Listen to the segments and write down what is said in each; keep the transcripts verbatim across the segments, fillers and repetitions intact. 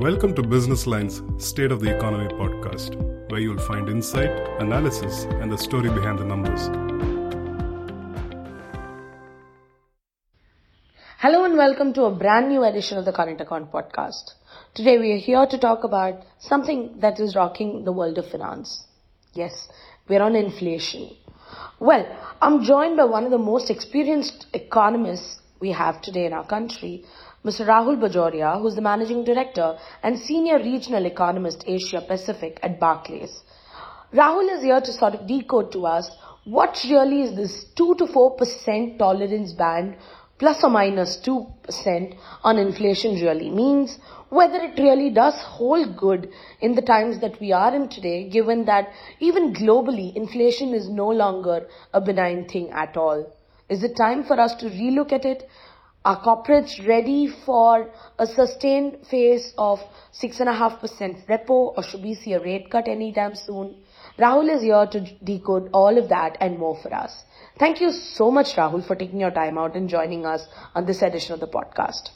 Welcome to Business Line's State of the Economy podcast, where you'll find insight, analysis, and the story behind the numbers. Hello and welcome to a brand new edition of the Current Account podcast. Today we are here to talk about something that is rocking the world of finance. Yes, we're on inflation. Well, I'm joined by one of the most experienced economists we have today in our country, Mister Rahul Bajoria, who is the Managing Director and Senior Regional Economist Asia Pacific at Barclays. Rahul is here to sort of decode to us what really is this two to four percent tolerance band plus or minus two percent on inflation really means, whether it really does hold good in the times that we are in today, given that even globally, inflation is no longer a benign thing at all. Is it time for us to relook at it? Are corporates ready for a sustained phase of six point five percent repo, or should we see a rate cut anytime soon? Rahul is here to decode all of that and more for us. Thank you so much, Rahul, for taking your time out and joining us on this edition of the podcast.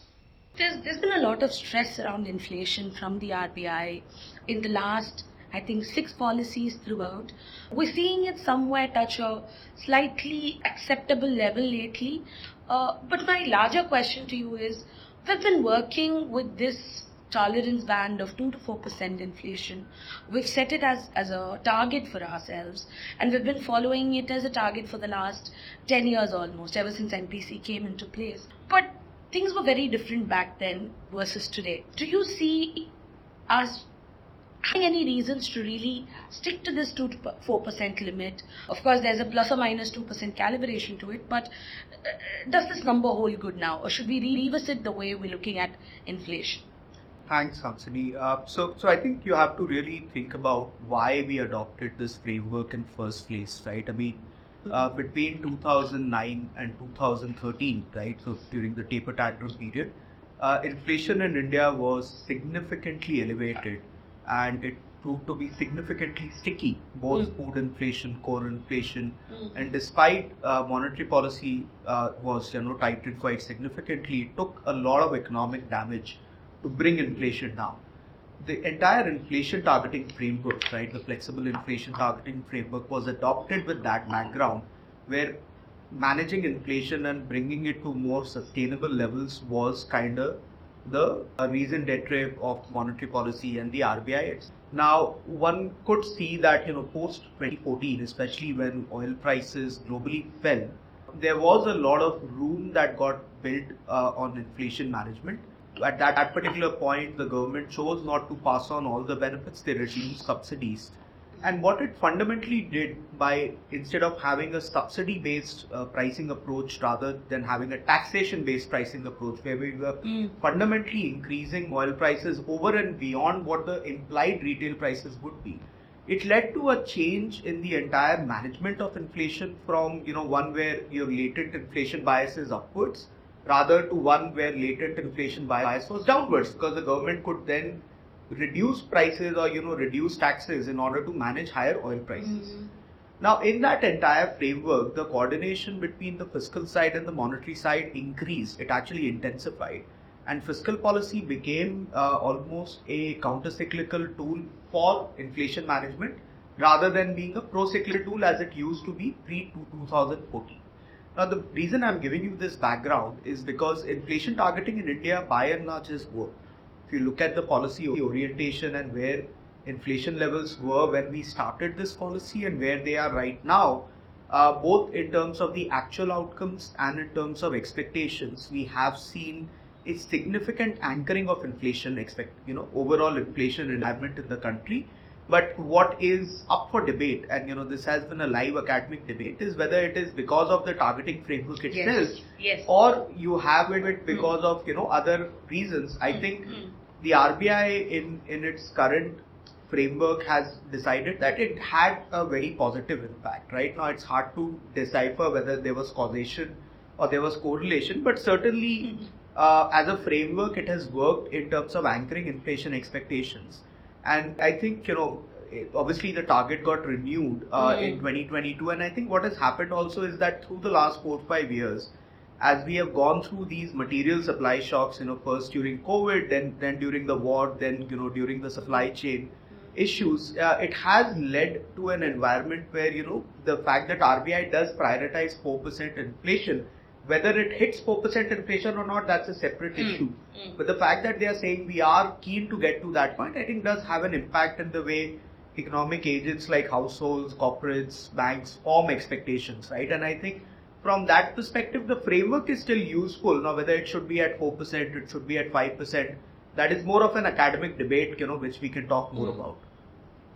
There's, there's been a lot of stress around inflation from the R B I in the last, I think, six policies throughout. We're seeing it somewhere touch a slightly acceptable level lately. Uh, but my larger question to you is, we've been working with this tolerance band of two to four percent inflation. We've set it as, as a target for ourselves, and we've been following it as a target for the last ten years almost, ever since M P C came into place. But things were very different back then versus today. Do you see us having any reasons to really stick to this two to four percent limit? Of course, there's a plus or minus two percent calibration to it, but does this number hold good now, or should we revisit the way we're looking at inflation? Thanks, Hamsani. Uh, so, so I think you have to really think about why we adopted this framework in first place, right? I mean, uh, between two thousand nine and two thousand thirteen, right? So during the taper tantrum period, uh, inflation in India was significantly elevated, and it proved to be significantly sticky, both mm. food inflation, core inflation, mm. and despite uh, monetary policy uh, was, you know, tightened quite significantly, it took a lot of economic damage to bring inflation down. The entire inflation targeting framework, right, the flexible inflation targeting framework was adopted with that background, where managing inflation and bringing it to more sustainable levels was kind of the uh, reason d'etre of monetary policy and the R B I. Now, one could see that, you know, post twenty fourteen, especially when oil prices globally fell, there was a lot of room that got built uh, on inflation management. At that, that particular point, the government chose not to pass on all the benefits. They reduced subsidies. And what it fundamentally did, by instead of having a subsidy-based uh, pricing approach rather than having a taxation-based pricing approach, where we were mm. fundamentally increasing oil prices over and beyond what the implied retail prices would be, it led to a change in the entire management of inflation from, you know, one where your latent inflation bias is upwards, rather to one where latent inflation bias was downwards, because the government could then reduce prices or, you know, reduce taxes in order to manage higher oil prices. Mm-hmm. Now, in that entire framework, the coordination between the fiscal side and the monetary side increased. It actually intensified, and fiscal policy became uh, almost a counter-cyclical tool for inflation management rather than being a pro-cyclical tool as it used to be pre-twenty fourteen. Now, the reason I'm giving you this background is because inflation targeting in India by and large has worked. If you look at the policy orientation and where inflation levels were when we started this policy and where they are right now, uh, both in terms of the actual outcomes and in terms of expectations, we have seen a significant anchoring of inflation, expect, you know, overall inflation environment in the country. But what is up for debate, and, you know, this has been a live academic debate, is whether it is because of the targeting framework itself, yes. Yes. or you have it because mm. of, you know, other reasons. I mm. think mm. the R B I in, in its current framework has decided that it had a very positive impact. Right now, it's hard to decipher whether there was causation or there was correlation, but certainly mm. uh, as a framework, it has worked in terms of anchoring inflation expectations. And I think, you know, obviously the target got renewed uh, mm. in twenty twenty-two. And I think what has happened also is that through the last four, five years, as we have gone through these material supply shocks, you know, first during COVID, then then during the war, then, you know, during the supply chain issues, uh, it has led to an environment where, you know, the fact that R B I does prioritize four percent inflation, whether it hits four percent inflation or not, that's a separate mm. issue. Mm. But the fact that they are saying we are keen to get to that point, I think does have an impact in the way economic agents like households, corporates, banks form expectations, right? And I think from that perspective, the framework is still useful. Now, whether it should be at four percent, it should be at five percent, that is more of an academic debate, you know, which we can talk more mm. about.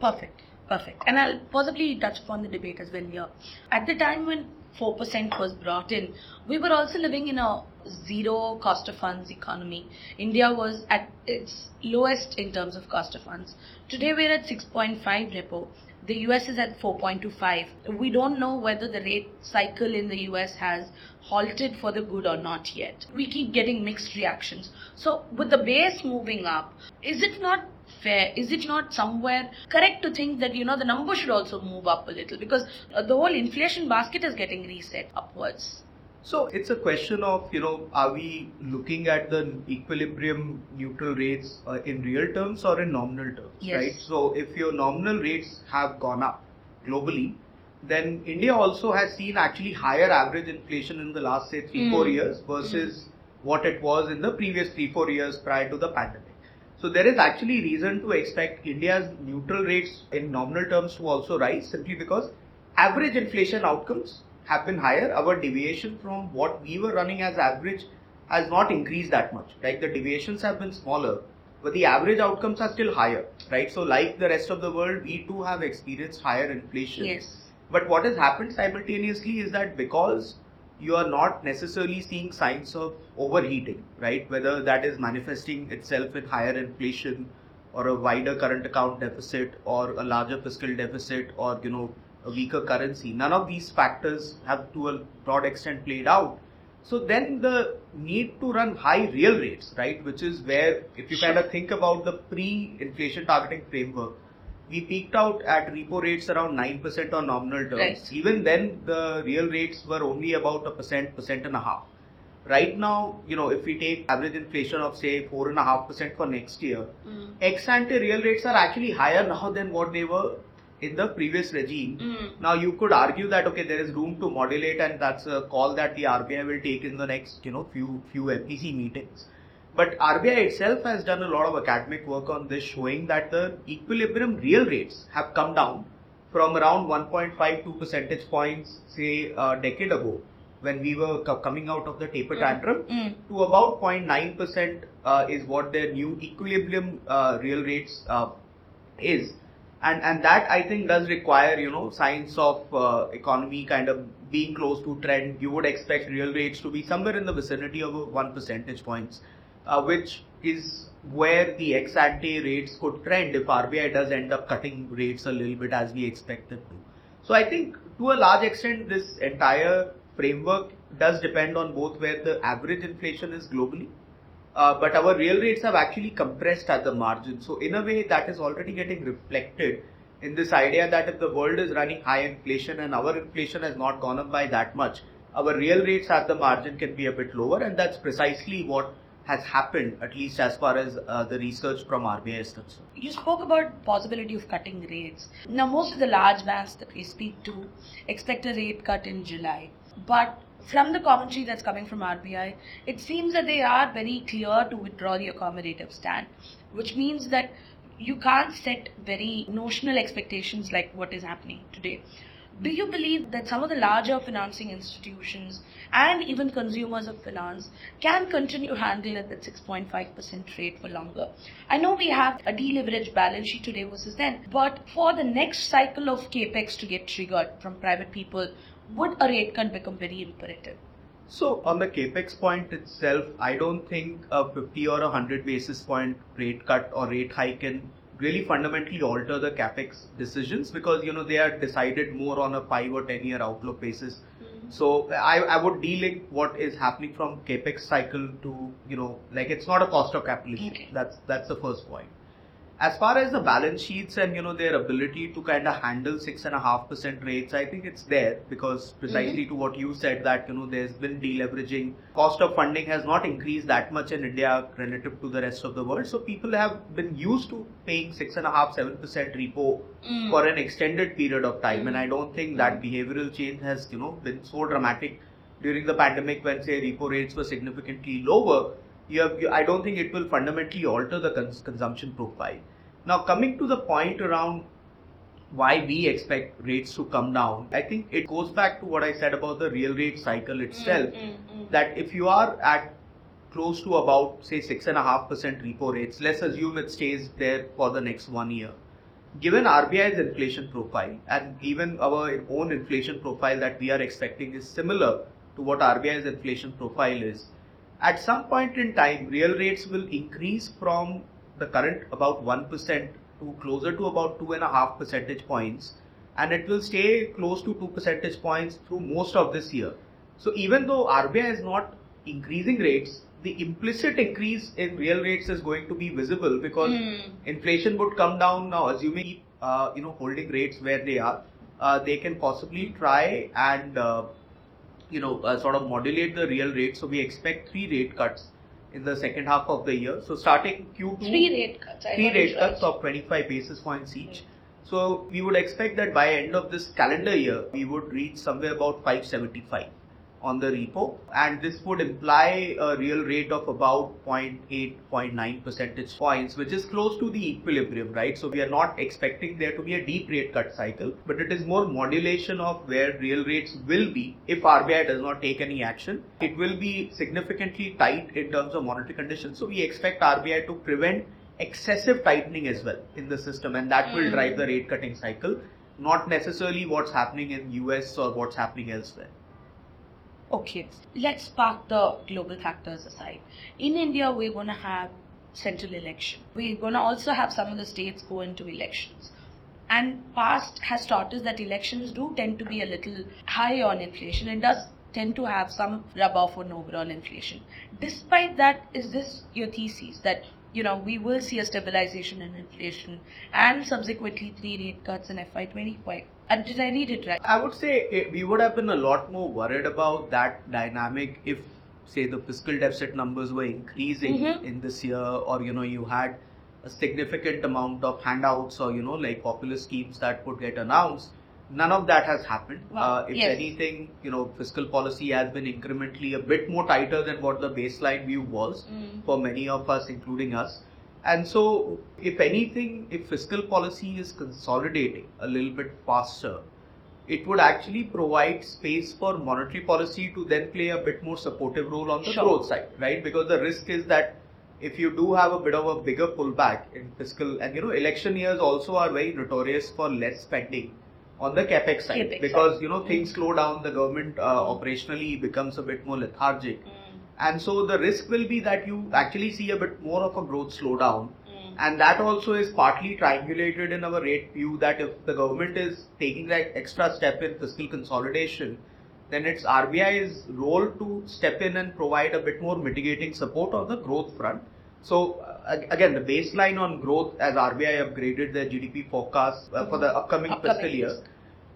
Perfect, perfect. And I'll possibly touch upon the debate as well here. At the time when four percent was brought in, we were also living in a zero cost of funds economy. India was at its lowest in terms of cost of funds. Today we're at six point five repo. The U S is at four point two five. We don't know whether the rate cycle in the U S has halted for the good or not yet. We keep getting mixed reactions. So with the base moving up, is it not fair? Is it not somewhere correct to think that, you know, the number should also move up a little, because the whole inflation basket is getting reset upwards? So it's a question of, you know, are we looking at the equilibrium neutral rates uh, in real terms or in nominal terms, yes. right? So if your nominal rates have gone up globally, then India also has seen actually higher average inflation in the last, say, three, mm. four years versus mm. what it was in the previous three, four years prior to the pandemic. So there is actually reason to expect India's neutral rates in nominal terms to also rise, simply because average inflation outcomes have been higher. Our deviation from what we were running as average has not increased that much. Like, the deviations have been smaller, but the average outcomes are still higher, right? So like the rest of the world, we too have experienced higher inflation. Yes. But what has happened simultaneously is that because you are not necessarily seeing signs of overheating, right? Whether that is manifesting itself in higher inflation or a wider current account deficit or a larger fiscal deficit or, you know, a weaker currency. None of these factors have to a broad extent played out. So then the need to run high real rates, right? Which is where, if you kind of think about the pre-inflation targeting framework, we peaked out at repo rates around nine percent on nominal terms. Right. Even then, the real rates were only about a percent, percent and a half. Right now, you know, if we take average inflation of, say, four and a half percent for next year, mm. ex-ante real rates are actually higher now than what they were in the previous regime. Mm. Now, you could argue that, okay, there is room to modulate, and that's a call that the R B I will take in the next, you know, few, few F P C meetings. But R B I itself has done a lot of academic work on this, showing that the equilibrium real rates have come down from around one point five two percentage points, say, a decade ago, when we were co- coming out of the taper mm. tantrum, mm. to about zero point nine percent uh, is what their new equilibrium uh, real rates uh, is. And and that, I think, does require, you know, signs of uh, economy kind of being close to trend. You would expect real rates to be somewhere in the vicinity of one percentage points, uh, which is where the ex-ante rates could trend if R B I does end up cutting rates a little bit as we expect it to. So I think to a large extent, this entire framework does depend on both where the average inflation is globally, Uh, but our real rates have actually compressed at the margin. So in a way, that is already getting reflected in this idea that if the world is running high inflation and our inflation has not gone up by that much, our real rates at the margin can be a bit lower. And that's precisely what has happened, at least as far as uh, the research from R B I is concerned. You spoke about possibility of cutting rates. Now, most of the large banks that we speak to expect a rate cut in July. But from the commentary that's coming from R B I, it seems that they are very clear to withdraw the accommodative stand, which means that you can't set very notional expectations like what is happening today. Do you believe that some of the larger financing institutions and even consumers of finance can continue handling at that six point five percent rate for longer? I know we have a deleveraged balance sheet today versus then, but for the next cycle of CapEx to get triggered from private people, would a rate cut become very imperative? So on the CapEx point itself, I don't think a fifty or a one hundred basis point rate cut or rate hike can really fundamentally alter the CapEx decisions, because, you know, they are decided more on a five or ten year outlook basis. Mm-hmm. So I, I would delink what is happening from CapEx cycle to, you know, like, it's not a cost of capital issue. Okay. That's, that's the first point. As far as the balance sheets and, you know, their ability to kind of handle six and a half percent rates, I think it's there because precisely mm-hmm. to what you said, that, you know, there's been deleveraging. Cost of funding has not increased that much in India relative to the rest of the world. So people have been used to paying six and a half, seven percent repo mm. for an extended period of time. Mm. And I don't think that behavioral change has, you know, been so dramatic during the pandemic when, say, repo rates were significantly lower. You have, you, I don't think it will fundamentally alter the cons- consumption profile. Now, coming to the point around why we expect rates to come down, I think it goes back to what I said about the real rate cycle itself, mm, mm, mm. that if you are at close to about, say, six point five percent repo rates, let's assume it stays there for the next one year. Given R B I's inflation profile and even our own inflation profile that we are expecting is similar to what R B I's inflation profile is, at some point in time, real rates will increase from the current about one percent to closer to about two point five percentage points, and it will stay close to two percentage points through most of this year. So even though R B I is not increasing rates, the implicit increase in real rates is going to be visible because mm. inflation would come down now, assuming uh, you know, holding rates where they are, uh, they can possibly try and uh, you know, uh, sort of modulate the real rate. So we expect three rate cuts in the second half of the year. So starting Q two, three rate cuts, I three rate cuts of twenty-five basis points each. Mm-hmm. So we would expect that by end of this calendar year, we would reach somewhere about five seventy-five on the repo. And this would imply a real rate of about zero point eight, zero point nine percentage points, which is close to the equilibrium, right? So we are not expecting there to be a deep rate cut cycle, but it is more modulation of where real rates will be if R B I does not take any action. It will be significantly tight in terms of monetary conditions. So we expect R B I to prevent excessive tightening as well in the system, and that mm. will drive the rate cutting cycle, not necessarily what's happening in U S or what's happening elsewhere. Okay, let's park the global factors aside. In India, we're going to have central election. We're going to also have some of the states go into elections. And past has taught us that elections do tend to be a little high on inflation and does tend to have some rub off on overall inflation. Despite that, is this your thesis that, you know, we will see a stabilization in inflation and subsequently three rate cuts in F Y twenty-five? And did I read it right? I would say we would have been a lot more worried about that dynamic if, say, the fiscal deficit numbers were increasing mm-hmm. in this year, or, you know, you had a significant amount of handouts or, you know, like popular schemes that would get announced. None of that has happened. Wow. Uh, if yes. anything, you know, fiscal policy has been incrementally a bit more tighter than what the baseline view was mm. for many of us, including us. And so, if anything, if fiscal policy is consolidating a little bit faster, it would actually provide space for monetary policy to then play a bit more supportive role on the sure. growth side, right? Because the risk is that if you do have a bit of a bigger pullback in fiscal, and, you know, election years also are very notorious for less spending on the CapEx side, CapEx because, side. you know, things mm. slow down, the government uh, mm. operationally becomes a bit more lethargic. Mm. And so the risk will be that you actually see a bit more of a growth slowdown. Mm. And that also is partly triangulated in our rate view that if the government is taking that extra step in fiscal consolidation, then it's R B I's role to step in and provide a bit more mitigating support on the growth front. So uh, again, the baseline on growth as R B I upgraded their G D P forecast uh, mm. for the upcoming, upcoming fiscal year. year.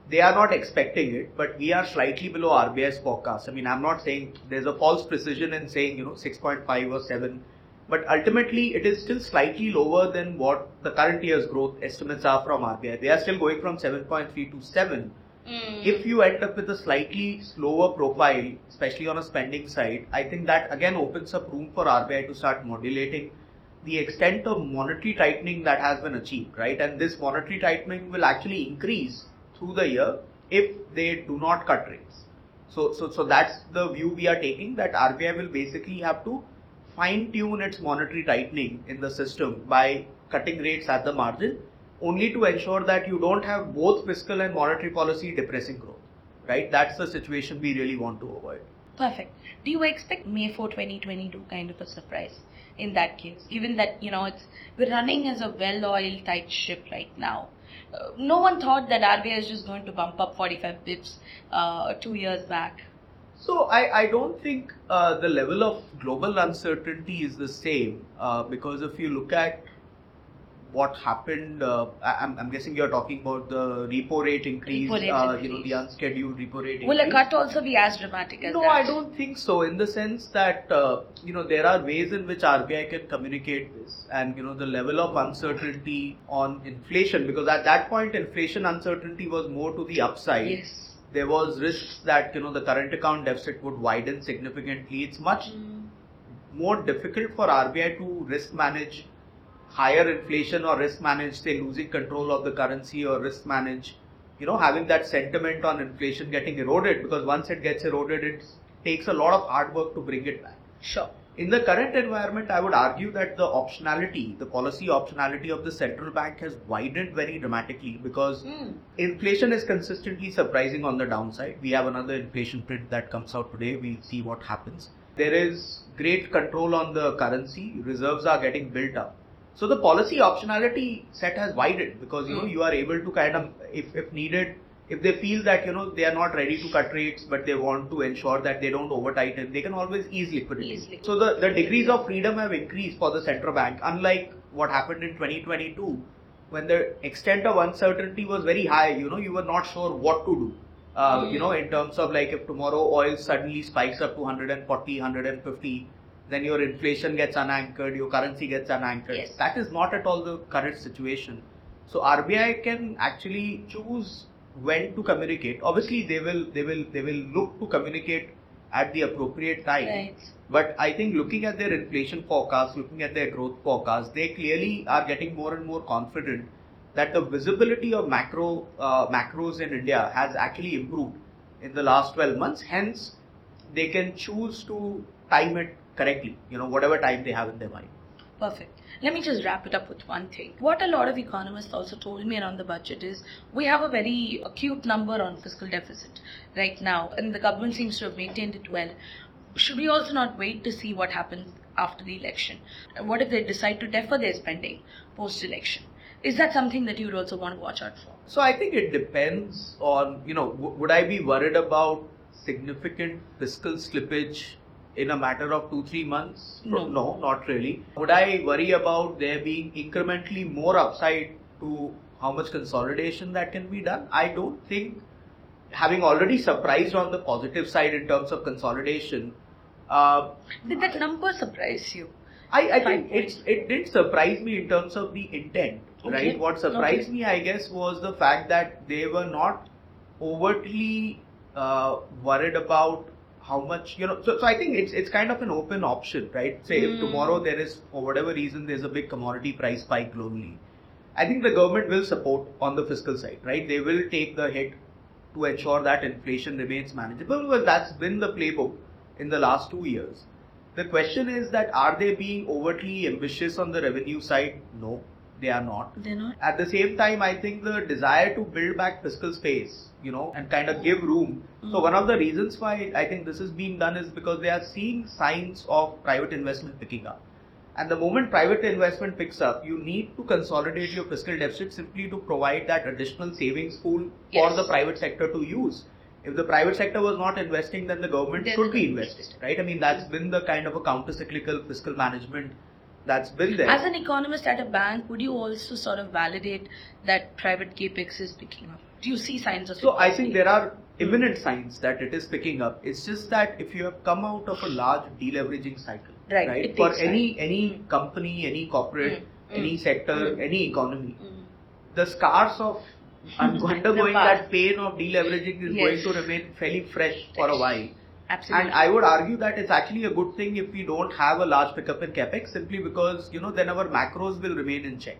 They are not expecting it, but we are slightly below R B I's forecast. I mean, I'm not saying there's a false precision in saying, you know, six point five or seven, but ultimately it is still slightly lower than what the current year's growth estimates are from R B I. They are still going from seven point three to seven. Mm. If you end up with a slightly slower profile, especially on a spending side, I think that again opens up room for R B I to start modulating the extent of monetary tightening that has been achieved, right? And this monetary tightening will actually increase through the year if they do not cut rates. So, so, so that's the view we are taking, that R B I will basically have to fine tune its monetary tightening in the system by cutting rates at the margin, only to ensure that you don't have both fiscal and monetary policy depressing growth, right? That's the situation we really want to avoid. Perfect. Do you expect May fourth, twenty twenty-two kind of a surprise in that case, given that, you know, it's we're running as a well-oiled tight ship right now? Uh, no one thought that R B I is just going to bump up forty-five bips uh, two years back. So I, I don't think uh, the level of global uncertainty is the same uh, because if you look at what happened. Uh, I'm, I'm guessing you're talking about the repo rate increase, repo rate uh, increase. You know, the unscheduled repo rate increase. Will a cut also be as dramatic as no, that? No, I don't think so, in the sense that, uh, you know, there are ways in which R B I can communicate this, and, you know, the level of uncertainty on inflation, because at that point, inflation uncertainty was more to the upside. Yes. There was risks that, you know, the current account deficit would widen significantly. It's much mm. more difficult for R B I to risk manage higher inflation, or risk manage, say, losing control of the currency, or risk manage, you know, having that sentiment on inflation getting eroded, because once it gets eroded, it takes a lot of hard work to bring it back. Sure. In the current environment, I would argue that the optionality, the policy optionality of the central bank has widened very dramatically, because mm. inflation is consistently surprising on the downside. We have another inflation print that comes out today. We'll see what happens. There is great control on the currency. Reserves are getting built up. So the policy optionality set has widened, because, you know, you are able to kind of, if, if needed, if they feel that, you know, they are not ready to cut rates, but they want to ensure that they don't over tighten, they can always ease liquidity. So the, the degrees of freedom have increased for the central bank, unlike what happened in twenty twenty-two, when the extent of uncertainty was very high. You know, you were not sure what to do, uh, mm-hmm. you know, in terms of, like, if tomorrow oil suddenly spikes up to one forty, one fifty, then your inflation gets unanchored, your currency gets unanchored. Yes. That is not at all the current situation. So R B I can actually choose when to communicate. Obviously, they will, they will, they will look to communicate at the appropriate time. Right. But I think, looking at their inflation forecast, looking at their growth forecast, they clearly are getting more and more confident that the visibility of macro uh, macros in India has actually improved in the last twelve months. Hence, they can choose to time it correctly, you know, whatever time they have in their mind. Perfect. Let me just wrap it up with one thing. What a lot of economists also told me around the budget is, we have a very acute number on fiscal deficit right now, and the government seems to have maintained it well. Should we also not wait to see what happens after the election? What if they decide to defer their spending post-election? Is that something that you would also want to watch out for? So I think it depends on, you know, w- would I be worried about significant fiscal slippage in a matter of two, three months? No. no, not really. Would I worry about there being incrementally more upside to how much consolidation that can be done? I don't think, having already surprised on the positive side in terms of consolidation. Uh, did that number surprise you? I, I think it's, it didn't surprise me in terms of the intent, okay. right? What surprised okay. me, I guess, was the fact that they were not overtly uh, worried about how much, you know, so, so I think it's it's kind of an open option, right? Say mm. if tomorrow there is, for whatever reason, there's a big commodity price spike globally, I think the government will support on the fiscal side, right? They will take the hit to ensure that inflation remains manageable, because that's been the playbook in the last two years. The question is that, are they being overtly ambitious on the revenue side? No, they are not. They're not. At the same time, I think the desire to build back fiscal space, you know, and kind of give room. Mm. So one of the reasons why I think this is being done is because they are seeing signs of private investment picking up. And the moment private investment picks up, you need to consolidate your fiscal deficit simply to provide that additional savings pool yes. for the private sector to use. If the private sector was not investing, then the government then should be investing, right? I mean, that's been the kind of a counter-cyclical fiscal management that's been there. As an economist at a bank, would you also sort of validate that private CapEx is picking up? Do you see signs of it? So I think there are imminent signs that it is picking up. It's just that if you have come out of a large deleveraging cycle, right? right? For any, any company, any corporate, mm. any sector, mm. any economy, mm. the scars of undergoing that pain of deleveraging is yes. going to remain fairly fresh for a while. Absolutely. And I would argue that it's actually a good thing if we don't have a large pickup in CapEx, simply because, you know, then our macros will remain in check.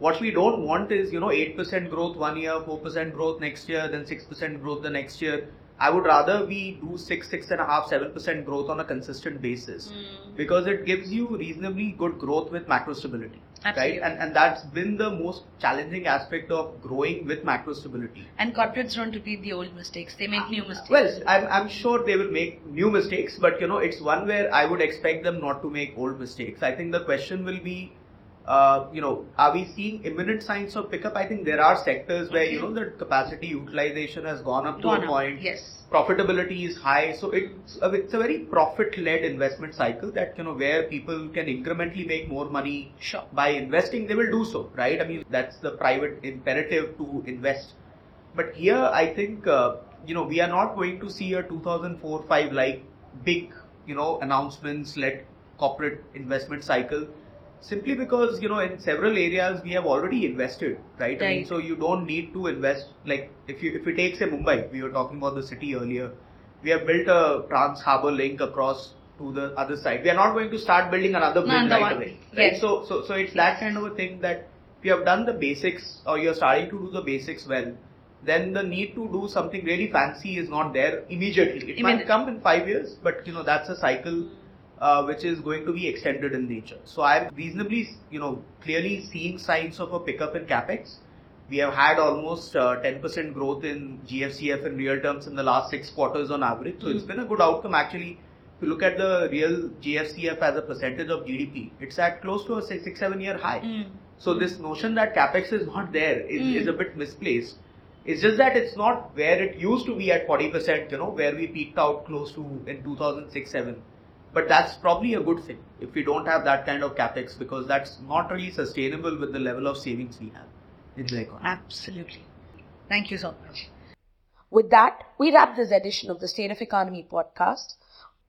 What we don't want is, you know, eight percent growth one year, four percent growth next year, then six percent growth the next year. I would rather we do six, six point five, seven percent growth on a consistent basis, mm. because it gives you reasonably good growth with macro stability. Absolutely. Right? And, and that's been the most challenging aspect of growing with macro stability. And corporates don't repeat the old mistakes. They make new mistakes. Well, I'm, I'm sure they will make new mistakes, but, you know, it's one where I would expect them not to make old mistakes. I think the question will be, Uh, you know, are we seeing imminent signs of pickup? I think there are sectors where, you know, the capacity utilization has gone up to gone a point. Up, yes. Profitability is high. So it's a, it's a very profit-led investment cycle that, you know, where people can incrementally make more money sure. by investing, they will do so, right? I mean, that's the private imperative to invest. But here, I think, uh, you know, we are not going to see a two thousand four to five like big, you know, announcements-led corporate investment cycle. Simply because, you know, in several areas we have already invested, right? right. I mean, so you don't need to invest, like if you if you take say Mumbai, we were talking about the city earlier, we have built a trans harbour link across to the other side. We are not going to start building another bridge right one. away. Right? Yes. So, so so it's that kind of a thing that if you have done the basics or you're starting to do the basics well, then the need to do something really fancy is not there immediately. It Immedi- might come in five years, but you know, that's a cycle. Uh, which is going to be extended in nature. So I am reasonably, you know, clearly seeing signs of a pickup in CapEx. We have had almost uh, ten percent growth in G F C F in real terms in the last six quarters on average. So mm-hmm. it's been a good outcome actually. If you look at the real G F C F as a percentage of G D P, it's at close to a six to seven year high. Mm-hmm. So this notion that CapEx is not there is, mm-hmm. is a bit misplaced. It's just that it's not where it used to be at forty percent, you know, where we peaked out close to in two thousand six to seven. But that's probably a good thing if we don't have that kind of CapEx, because that's not really sustainable with the level of savings we have in the economy. Absolutely. Thank you so much. With that, we wrap this edition of the State of Economy podcast.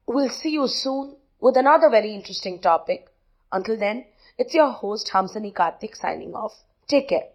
We'll see you soon with another very interesting topic. Until then, it's your host Hamsa Nikarthik signing off. Take care.